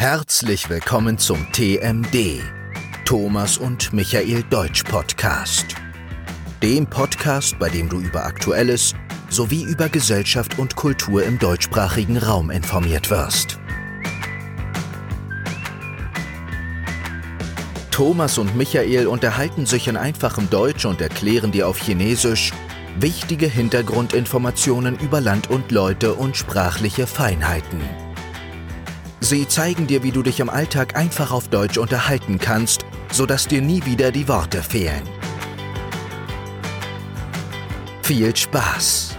Herzlich willkommen zum TMD, Thomas und Michael Deutsch Podcast. Dem Podcast, bei dem du über Aktuelles sowie über Gesellschaft und Kultur im deutschsprachigen Raum informiert wirst. Thomas und Michael unterhalten sich in einfachem Deutsch und erklären dir auf Chinesisch wichtige Hintergrundinformationen über Land und Leute und sprachliche Feinheiten. Sie zeigen dir, wie du dich im Alltag einfach auf Deutsch unterhalten kannst, sodass dir nie wieder die Worte fehlen. Viel Spaß!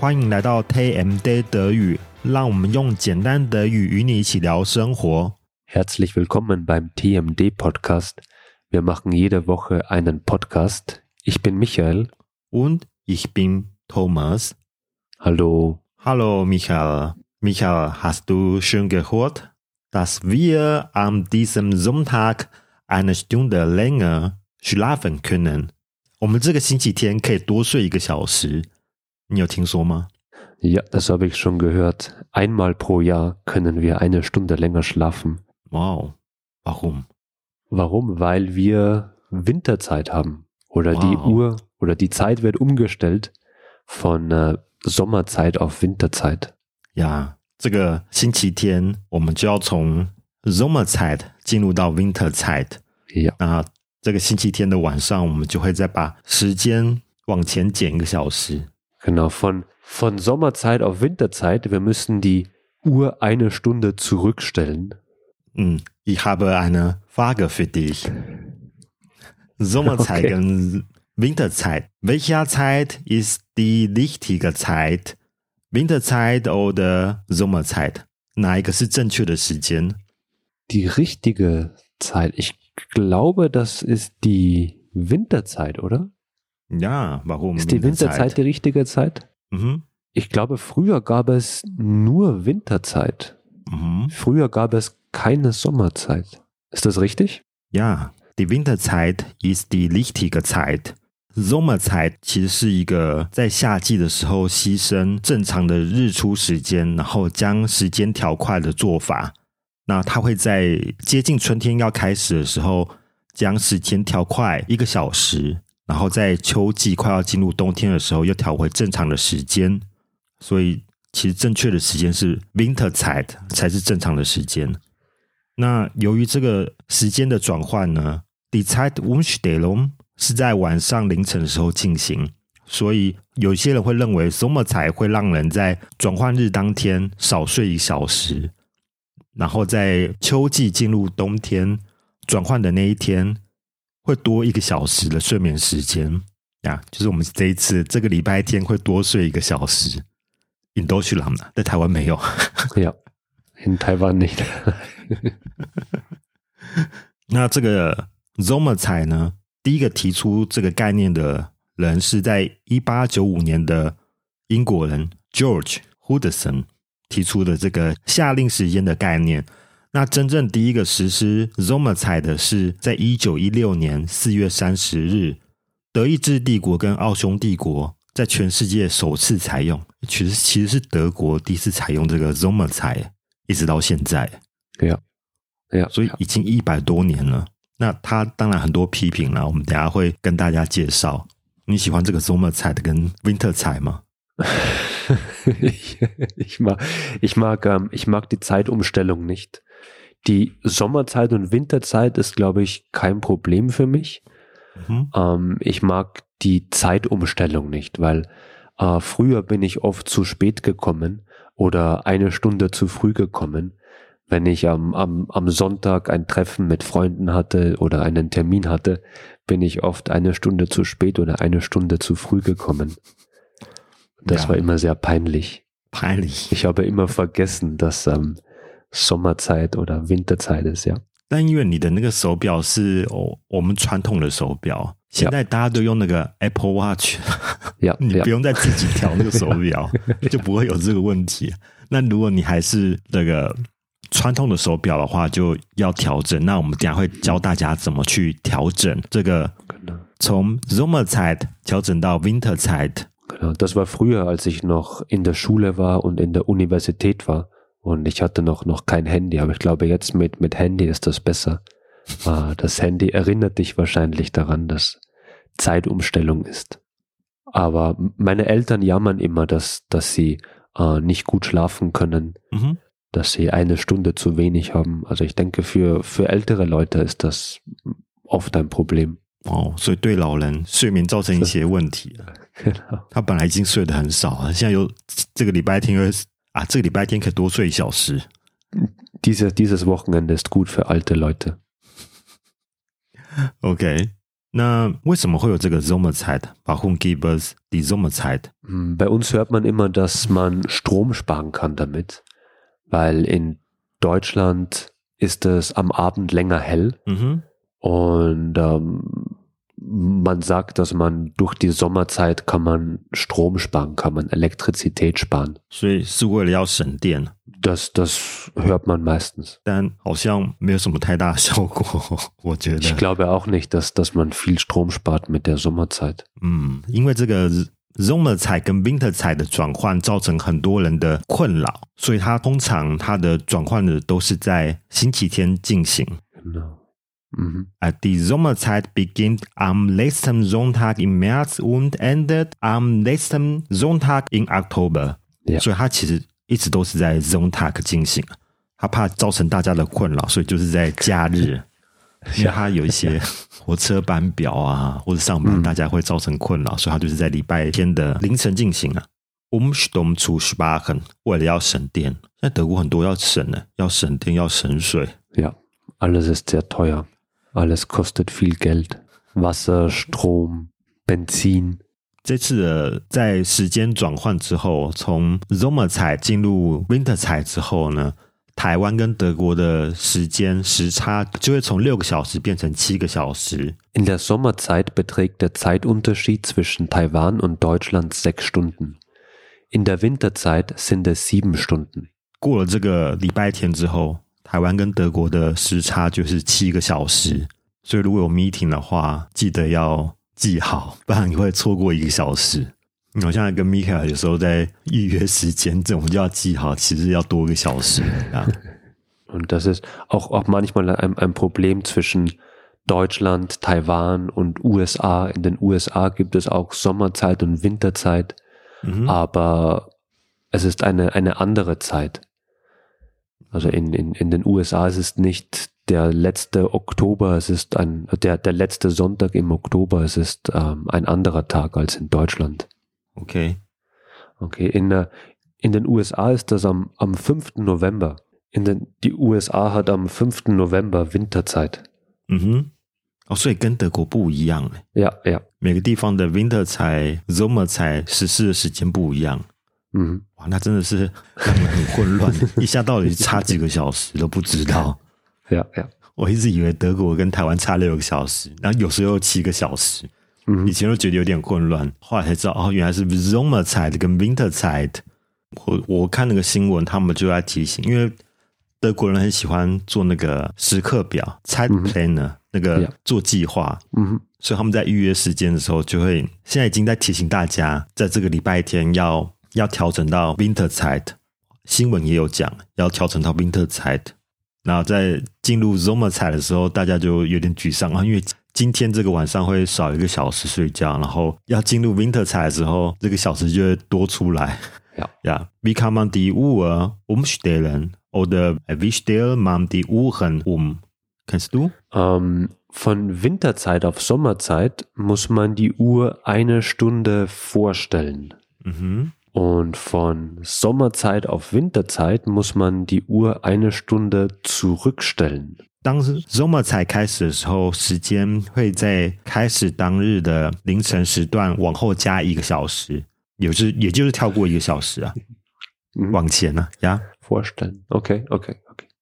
欢迎来到 TMD 德语，让我们用简单德语与你一起聊生活。Herzlich willkommen beim TMD Podcast. Wir machen jede Woche einen Podcast. Ich bin Michael. Und ich bin Thomas.Hallo Michael. Michael, hast du schon gehört, dass wir an diesem Sonntag eine Stunde länger schlafen können? 我们这个星期天可以多睡1个小时。你有听说吗？ Ja, das habe ich schon gehört. Einmal pro Jahr können wir eine Stunde länger schlafen. Wow. Warum? Warum? Weil wir Winterzeit haben. Oder wow. Die Uhr oder die Zeit wird umgestellt von Sommerzeit auf Winterzeit. Ja, 这个星期天我们就要从 Sommerzeit 进入到 Winterzeit. Ja. 那这个星期天的晚上我们就会再把时间往前减1个小时. Genau, von Sommerzeit auf Winterzeit, wir müssen die Uhr eine Stunde zurückstellen. Ich habe eine Frage für dich. Sommerzeit und Winterzeit. Welcher Zeit ist die richtige Zeit? Winterzeit oder Sommerzeit? 哪一个是正确的时间？ Die richtige Zeit. Ich glaube, das ist die Winterzeit, oder? Ja, warum Winterzeit? Ist die Winterzeit die richtige Zeit? Mhm. Ich glaube, früher gab es nur Winterzeit. Mhm. Früher gab es keine Sommerzeit. Ist das richtig? Ja, die Winterzeit ist die richtige Zeit.Sommerzeit 其实是一个在夏季的时候牺牲正常的日出时间，然后将时间调快的做法。那它会在接近春天要开始的时候，将时间调快1个小时，然后在秋季快要进入冬天的时候，又调回正常的时间。所以其实正确的时间是 Winterzeit 才是正常的时间。那由于这个时间的转换呢 ，Die Zeitumstellung是在晚上凌晨的时候进行，所以有些人会认为 Sommerzeit 会让人在转换日当天少睡1小时，然后在秋季进入冬天转换的那一天会多1个小时的睡眠时间呀，就是我们这一次这个礼拜天会多睡1个小时。In Deutschland 在台湾没有呀，in Taiwan nicht。那这个 Sommerzeit 呢？第一个提出这个概念的人是在1895年的英国人 George Hudson 提出的这个夏令时间的概念。那真正第一个实施 Sommerzeit 的是在1916年4月30日德意志帝国跟奥匈帝国在全世界首次采用，其实是德国第一次采用这个 Sommerzeit 一直到现在。对啊，对啊，所以已经100多年了。那他当然很多批评啦，我们等一下会跟大家介绍。你喜欢这个 Sommerzeit 跟 Winterzeit 吗？Ich mag die Zeitumstellung nicht. Die Sommerzeit und Winterzeit ist, glaube ich, kein Problem für mich. Mhm. Ich mag die Zeitumstellung nicht, weil früher bin ich oft zu spät gekommen oder eine Stunde zu früh gekommen.Wenn ich am Sonntag ein Treffen mit Freunden hatte oder einen Termin hatte, bin ich oft eine Stunde zu spät oder eine Stunde zu früh gekommen. Das war immer sehr peinlich. Peinlich. Ich habe immer vergessen, dass Sommerzeit oder Winterzeit ist, ja. 但因为你的那个手表是我们传统的手表，现在大家都用那个 Apple Watch， 你不用再自己调那个手表，就不会有这个问题。那如果你还是那个传统的手表的话就要调整，那我们等一下会教大家怎么去调整这个从 Sommerzeit 调整到 Winterzeit Ja, das war früher, als ich noch in der Schule war und in der Universität war. Und ich hatte noch kein Handy, aber ich glaube, jetzt mit Handy ist das besser. Das Handy erinnert dich wahrscheinlich daran, dass Zeitumstellung ist. Aber meine Eltern jammern immer, dass sie nicht gut schlafen können, dass sie eine Stunde zu wenig haben. Also ich denke, für ältere Leute ist das oft ein Problem. 所以对老人睡眠造成一些问题。他本来已经睡得很少，现在又这个礼拜天可以多睡一小时。 Dieses Wochenende ist gut für alte Leute. Okay. 那为什么会有这个 Sommerzeit? Warum gibt es die Sommerzeit? Bei uns hört man immer, dass man Strom sparen kann damit, weil in Deutschland ist es am Abend länger hell. Und man sagt, dass man durch die Sommerzeit kann man Strom sparen, kann man Elektrizität sparen. 所以是为了要省电。 Das hört man meistens. 但好像没有什么太大效果，我觉得。 Ich glaube auch nicht, dass man viel Strom spart mit der Sommerzeit. 因为这个 Sommerzeit 跟 Winterzeit 的转换造成很多人的困扰，所以它通常它的转换的都是在星期天进行。 Genau. Die Sommerzeit beginnt am letzten Sonntag im März und endet am letzten Sonntag im Oktober. Yeah. 所以它其实一直都是在 Sonntag 进行，它怕造成大家的困扰，所以就是在假日， 因为它有一些火车班表啊，或者上班大家会造成困扰， 所以它就是在礼拜天的凌晨进行啊。 Umstrom zu sparen， 为了要省电，现在德国很多要省呢，要省电要省水。 Yeah, alles ist sehr teuer. Alles kostet viel Geld. Wasser, Strom, Benzin. 这次在时间转换之后，从 Sommerzeit 进入 Winterzeit 之后呢，台湾跟德国的时间时差就会从 6个小时 变成 7个小时。 In der Sommerzeit beträgt der Zeitunterschied zwischen Taiwan und Deutschland 6 Stunden. In der Winterzeit sind es 7 Stunden. 过了这个礼拜天之后， 台湾跟德国的时差就是7个小时，所以如果有meeting的话，记得要记好，不然你会错过1个小时。好像跟 Michael有时候在预约时间，这种就要记好，其实要多1个小时。 Und das ist auch manchmal ein Problem zwischen Deutschland, Taiwan und USA. In den USA gibt es auch Sommerzeit und Winterzeit, aber es ist eine andere Zeit. Also in den USA ist es nicht der letzte Oktober, es ist der letzte Sonntag im Oktober, es ist ein anderer Tag als in Deutschland. Okay. In den USA ist das am 5. November. Die USA hat am 5. November Winterzeit. 所以跟德国不一样。 Ja. 每个地方的 Winterzeit、 Sommerzeit 实施的时间不一样。 哇，那真的是让人很混乱，一下到底差几个小时都不知道。 我一直以为德国跟台湾差6个小时，然后有时候7个小时， 以前都觉得有点混乱，后来才知道，原来是 Sommerzeit 跟 Winterzeit。 我看那个新闻，他们就在提醒，因为德国人很喜欢做那个时刻表 Zeitpläne， 那个做计划， 所以他们在预约时间的时候就会，现在已经在提醒大家在这个礼拜天要 要调整到 Winterzeit， 新闻也有讲要调整到 Winterzeit， 然后在进入 Sommerzeit 的时候，大家就有点沮丧，因为今天这个晚上会少1个小时睡觉，然后要进入 Winterzeit 之后，这个小时就会多出来。 Ja. Wie kann man die Uhr umstellen oder wie stellt man die Uhren um? Kannst du? Von Winterzeit auf Sommerzeit muss man die Uhr 1 Stunde vorstellen. Und von Sommerzeit auf Winterzeit muss man die Uhr 1 Stunde zurückstellen. 当 Sommerzeit 开始的时候，时间会在开始当日的凌晨时段往后加1个小时，也就是跳过1个小时啊， 往前啊，呀。 Vorstellen. Okay.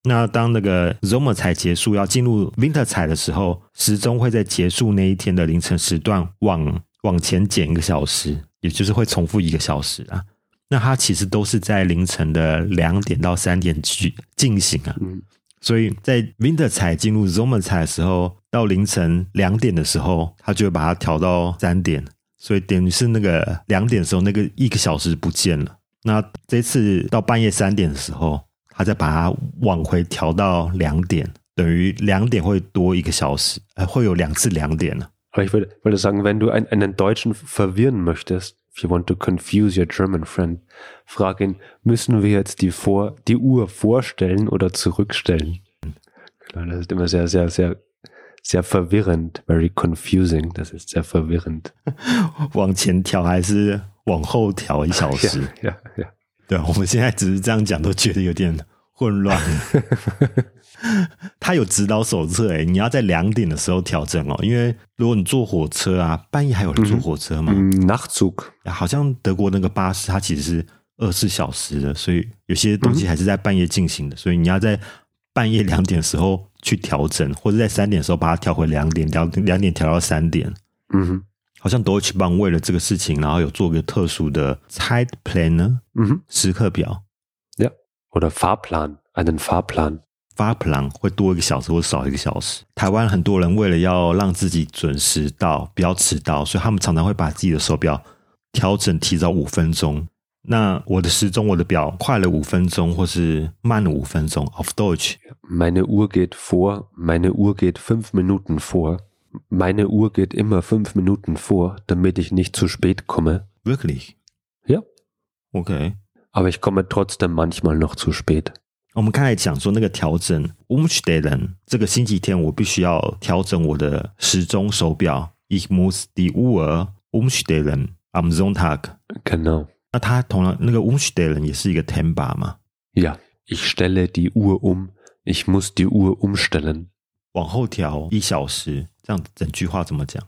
那当那个 Sommerzeit 结束要进入 Winterzeit 的时候，时钟会在结束那一天的凌晨时段往前减1个小时。 也就是会重复1个小时啊，那它其实都是在凌晨的2点到3点去进行啊，所以在 Winterzeit 进入 Sommerzeit 的时候，到凌晨2点的时候，它就会把它调到3点，所以等于是那个2点的时候那个1个小时不见了。那这次到半夜3点的时候他再把它往回调到2点，等于2点会多1个小时，会有2次2点了。Aber ich würde sagen, wenn du einen Deutschen verwirren möchtest, if you want to confuse your German friend, frag ihn, müssen wir jetzt die Uhr vorstellen oder zurückstellen? Genau, das ist immer sehr, sehr, sehr, sehr verwirrend, very confusing, das ist sehr verwirrend. 往前调还是往后调1小时？ Ja, ja, ja. 对，我们现在只是这样讲都觉得有点混乱。他有指导手册欸，你要在2点的时候调整哦，因为如果你坐火车啊，半夜还有人坐火车嘛，Nachtzug，好像德国那个巴士它其实是24小时的，所以有些东西还是在半夜进行的，所以你要在半夜2点的时候去调整，或者在3点的时候把它调回2点，2点调到3点。好像Deutsche Bahn为了这个事情，然后有做个特殊的 Zeitpläne，时刻表，yeah. Oder Fahrplan， einen Fahrplan。Fahrplan 会多1个小时或少1个小时。台湾很多人为了要让自己准时到，不要迟到，所以他们常常会把自己的手表调整提早5分钟。那我的时钟，我的表快了5分钟，或是慢了5分钟。Auf Deutsch. Meine Uhr geht vor. Meine Uhr geht 5 Minuten vor. Meine Uhr geht immer 5 Minuten vor, damit ich nicht zu spät komme. Wirklich? Ja. Okay. Aber ich komme trotzdem manchmal noch zu spät.我们刚才讲说那个调整 umstellen， 这个星期天我必须要调整我的时钟手表， Ich muss die Uhr umstellen am Sonntag。 Genau， 那它同样那个 umstellen 也是一个 Temper 嘛。 Ja， Ich stelle die Uhr um， Ich muss die Uhr umstellen， 往后调1小时，这样整句话怎么讲？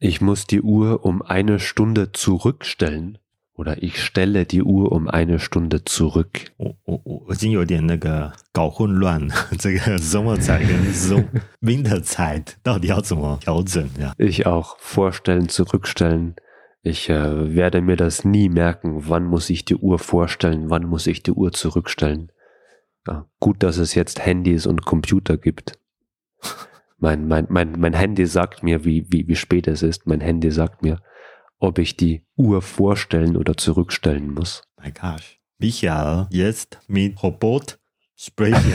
Ich muss die Uhr um eine Stunde zurückstellen，Oder ich stelle die Uhr um eine Stunde zurück。 我已经有点那个搞混乱了，这个 Sommerzeit 跟 Winterzeit 到底要怎么调整呀？ Ich auch vorstellen, zurückstellen. Ich werde mir das nie merken, wann muss ich die Uhr vorstellen, wann muss ich die Uhr zurückstellen. Ja, gut, dass es jetzt Handys und Computer gibt. Mein Handy sagt mir, wie spät es ist. Mein Handy sagt mir,ob ich die Uhr vorstellen oder zurückstellen muss. My gosh. Michael, jetzt mit Robot sprechen.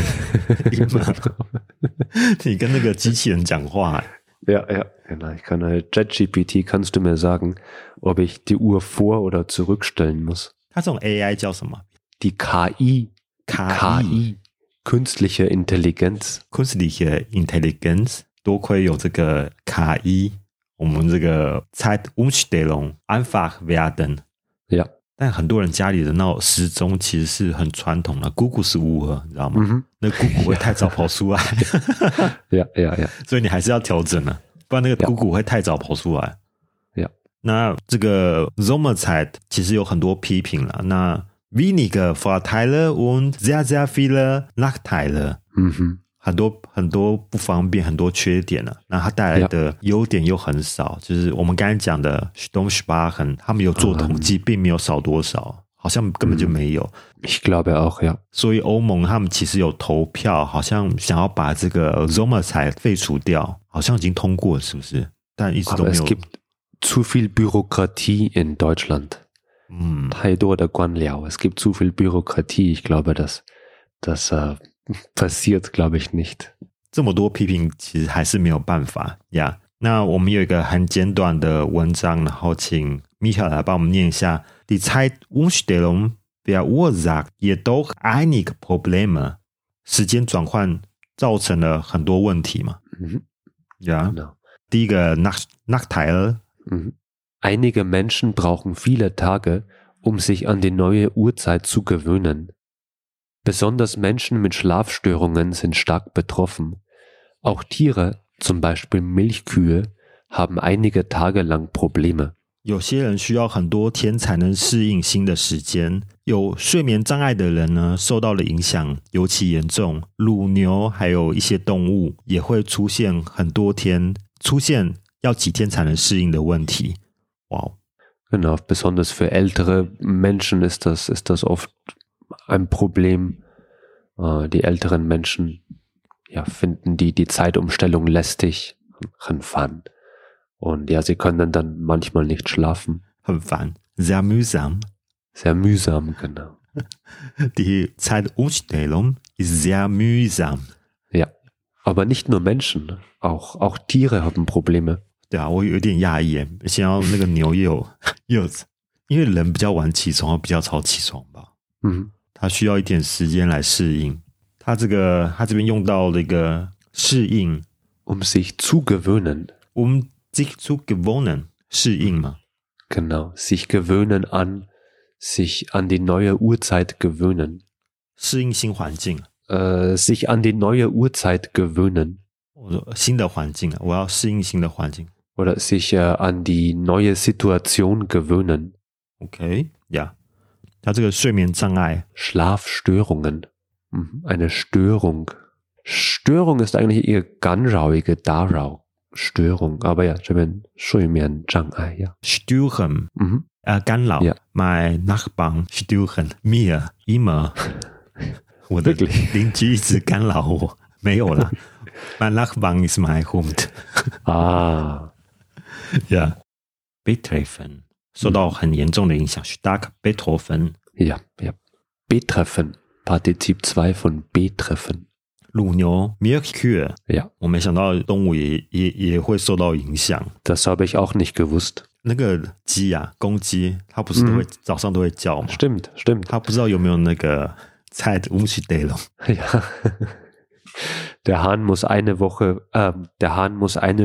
Immer. 你跟那个机器人讲话。Ja, ja. Ich kann ChatGPT, kannst du mir sagen, ob ich die Uhr vor- oder zurückstellen muss? 它这种 AI 叫什么？ Die KI. KI. Künstliche Intelligenz. Künstliche Intelligenz. 多亏有这个 KI。我们这个 Zeit umstellen einfach werden。 Yeah. 但很多人家里的那时钟其实是很传统的，姑姑是乌合，你知道吗？那姑姑会太早跑出来。yeah, yeah, yeah. 所以你还是要调整了，不然那个姑姑会太早跑出来。Yeah. 那这个 Sommerzeit 其实有很多批评了，那 weniger Vorteile und sehr sehr viele Nachteile。很多不方便，很多缺点了，那它带来的优点又很少，就是我们刚才讲的 Sturmspachen， 他们有做统计，并没有少多少，好像根本就没有。Ich glaube auch, ja. 所以欧盟他们其实有投票，好像想要把这个 Sommerzeit 废除掉，好像已经通过了，是不是？但一直都没有。Aber es gibt zu viel Bürokratie in Deutschland. 太多的官僚， es gibt zu viel Bürokratie. Ich glaube, dass passiert, glaube ich nicht. 这么多批评其实还是没有办法呀。那我们有一个很简短的文章，然后请Michael来帮我们念一下。Die Zeitumstellung verursacht jedoch einige Probleme. 时间转换造成了很多问题嘛。Ja. Genau. 第一个Nachteil. Einige Menschen brauchen viele Tage, um sich an die neue Uhrzeit zu gewöhnen.Besonders Menschen mit Schlafstörungen sind stark betroffen. Auch Tiere, zum Beispiel Milchkühe, haben einige Tage lang Probleme. 有些人需要很多天才能适应新的时间。有睡眠障碍的人呢，受到了影响尤其严重。乳牛还有一些动物也会出现很多天，出现要几天才能适应的问题。Wow. Genau, besonders für ältere Menschen ist das oft...ein Problem. Die älteren Menschen, ja, finden die Zeitumstellung lästig, Und ja, sie können dann manchmal nicht schlafen. Wann? Sehr mühsam. Sehr mühsam, genau. Die Zeitumstellung ist sehr mühsam. Ja, aber nicht nur Menschen, auch Tiere haben Probleme. 对啊，我有点讶异， 因为人比较晚起床，比较早起床吧， 他需要一点时间来适应， 他这边用到了一个适应， um sich zu gewöhnen， 适应嘛， genau, sich an die neue Uhrzeit gewöhnen， 适应新环境， sich an die neue Uhrzeit gewöhnen， 新的环境，我要适应新的环境。 Oder sich an die neue Situation gewöhnen. Okay, ja. 他这个睡眠障碍. Schlafstörungen. Eine Störung. Störung ist eigentlich eher ganrauige Darau. Störung. Aber ja, 睡眠障碍, ja. Stören. Ganrau. Ja. Mein Nachbarn stören mir immer. 我的邻居一直干扰我。 没有啦。 Mein Nachbarn ist mein Hund. Ah. Ja. Betreffen. 受到很严重的影响. Stark betroffen. Ja, ja. Betreffen. Partizip 2 von betreffen. 乳牛, Milchkuh. Ja. 我没想到动物也会受到影响. Das habe ich auch nicht gewusst. 那个鸡啊, 公鸡, 它不是都会, 早上都会叫吗? Stimmt, stimmt. 它不知道有没有那个Zeitumstellung. Ja. Der Hahn muss eine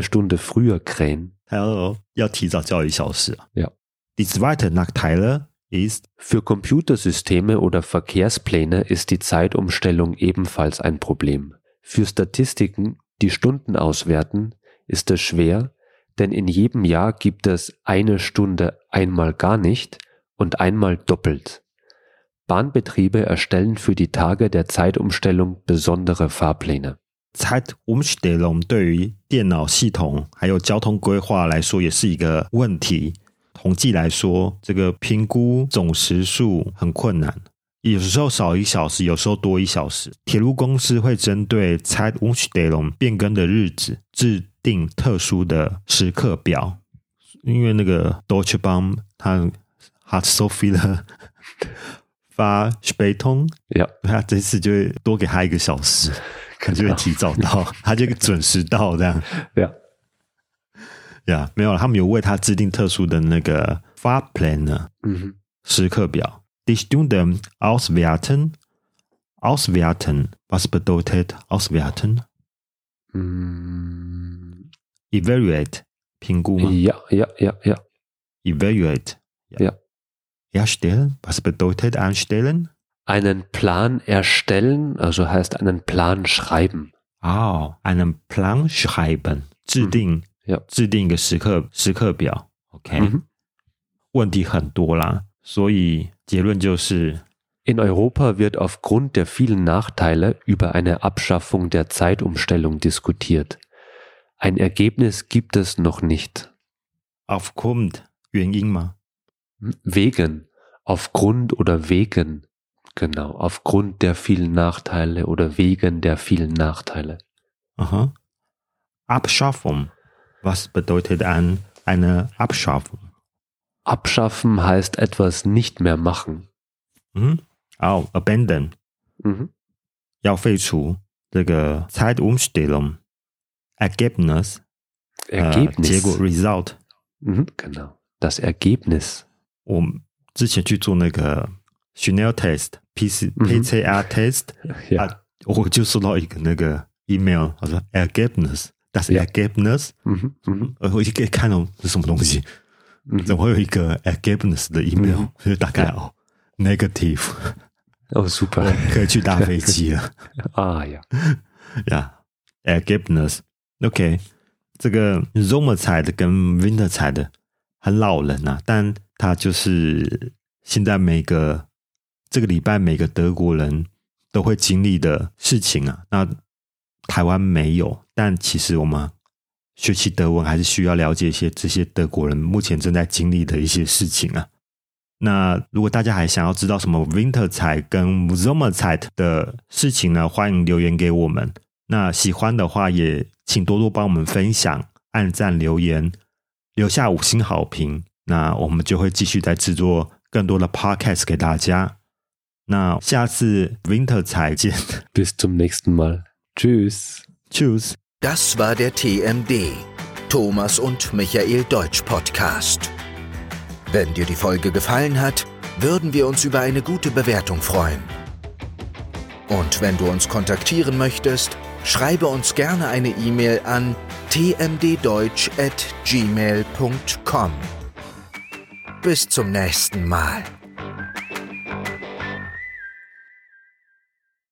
Stunde früher krähen. Hello. 要提早叫1小时. Ja. Die zweite Nachteile ist, für Computersysteme oder Verkehrspläne ist die Zeitumstellung ebenfalls ein Problem. Für Statistiken, die Stunden auswerten, ist es schwer, denn in jedem Jahr gibt es eine Stunde einmal gar nicht und einmal doppelt. Bahnbetriebe erstellen für die Tage der Zeitumstellung besondere Fahrpläne. Zeitumstellung 对于电脑系统还有交通规划来说也是一个问题。 统计来说，这个评估总时数很困难， 有时候少1小时， 有时候多1小时。 铁路公司会针对 Zeitumstellung 变更的日子制定特殊的时刻表， 因为那个 Deutsche Bahn 它 hat so viele Verspätung， ja. 他这次就会多给他1个小时， 他就会提早到， 他就准时到这样。 Ja. Ja, 没有啦， 他们有为他制定特殊的那个Fahrpläne， 时刻表。 Die Stunden auswerten. Auswerten, was bedeutet auswerten? Evaluate, 评估吗？ Ja, ja, ja, ja. Evaluate, ja. Ja. Erstellen? Was bedeutet anstellen? Einen Plan erstellen, also heißt einen Plan schreiben. Oh, einen Plan schreiben. 制定, ja. 制定一个时刻表. Okay. 问题很多啦, 所以结论就是 In Europa wird aufgrund der vielen Nachteile über eine Abschaffung der Zeitumstellung diskutiert. Ein Ergebnis gibt es noch nicht. Aufgrund, 原因吗? Wegen, aufgrund oder wegen, genau, aufgrund der vielen Nachteile oder wegen der vielen Nachteile. Aha. Abschaffung. Was bedeutet eine Abschaffung? Abschaffen heißt etwas nicht mehr machen. Oh, abandon. 要废除这个Zeitumstellung. Ergebnis. 结果 result. Genau, das Ergebnis. 我之前去做那个Schnell test PCR test， 我就收到一个那个email， 他说 Ergebnis， das Ergebnis， 我就可以看到是什么东西， 我有一个 Ergebnis 的 email， 就大概 negative， 哦 super， 我可以去搭飞机了。 啊 呀 呀 Ergebnis OK。 这个 Sommerzeit 跟 Winterzeit 很老人啊， 但他就是现在每个 这个礼拜 每个德国人都会经历的事情啊， 那台湾没有， 但其实我们学习德文还是需要了解一些这些德国人目前正在经历的一些事情啊。 那如果大家还想要知道什么 Winterzeit 跟 Sommerzeit 的事情呢， 欢迎留言给我们， 那喜欢的话也请多多帮我们分享，按赞留言，留下5星好评，那我们就会继续再制作更多的 Podcast 给大家。那下次 Winterzeit 见 ，bis zum nächsten Mal. Tschüss. Tschüss. Das war der TMD, Thomas und Michael Deutsch Podcast. Wenn dir die Folge gefallen hat, würden wir uns über eine gute Bewertung freuen. Und wenn du uns kontaktieren möchtest, schreibe uns gerne eine E-Mail an tmddeutsch@gmail.com. Bis zum nächsten Mal.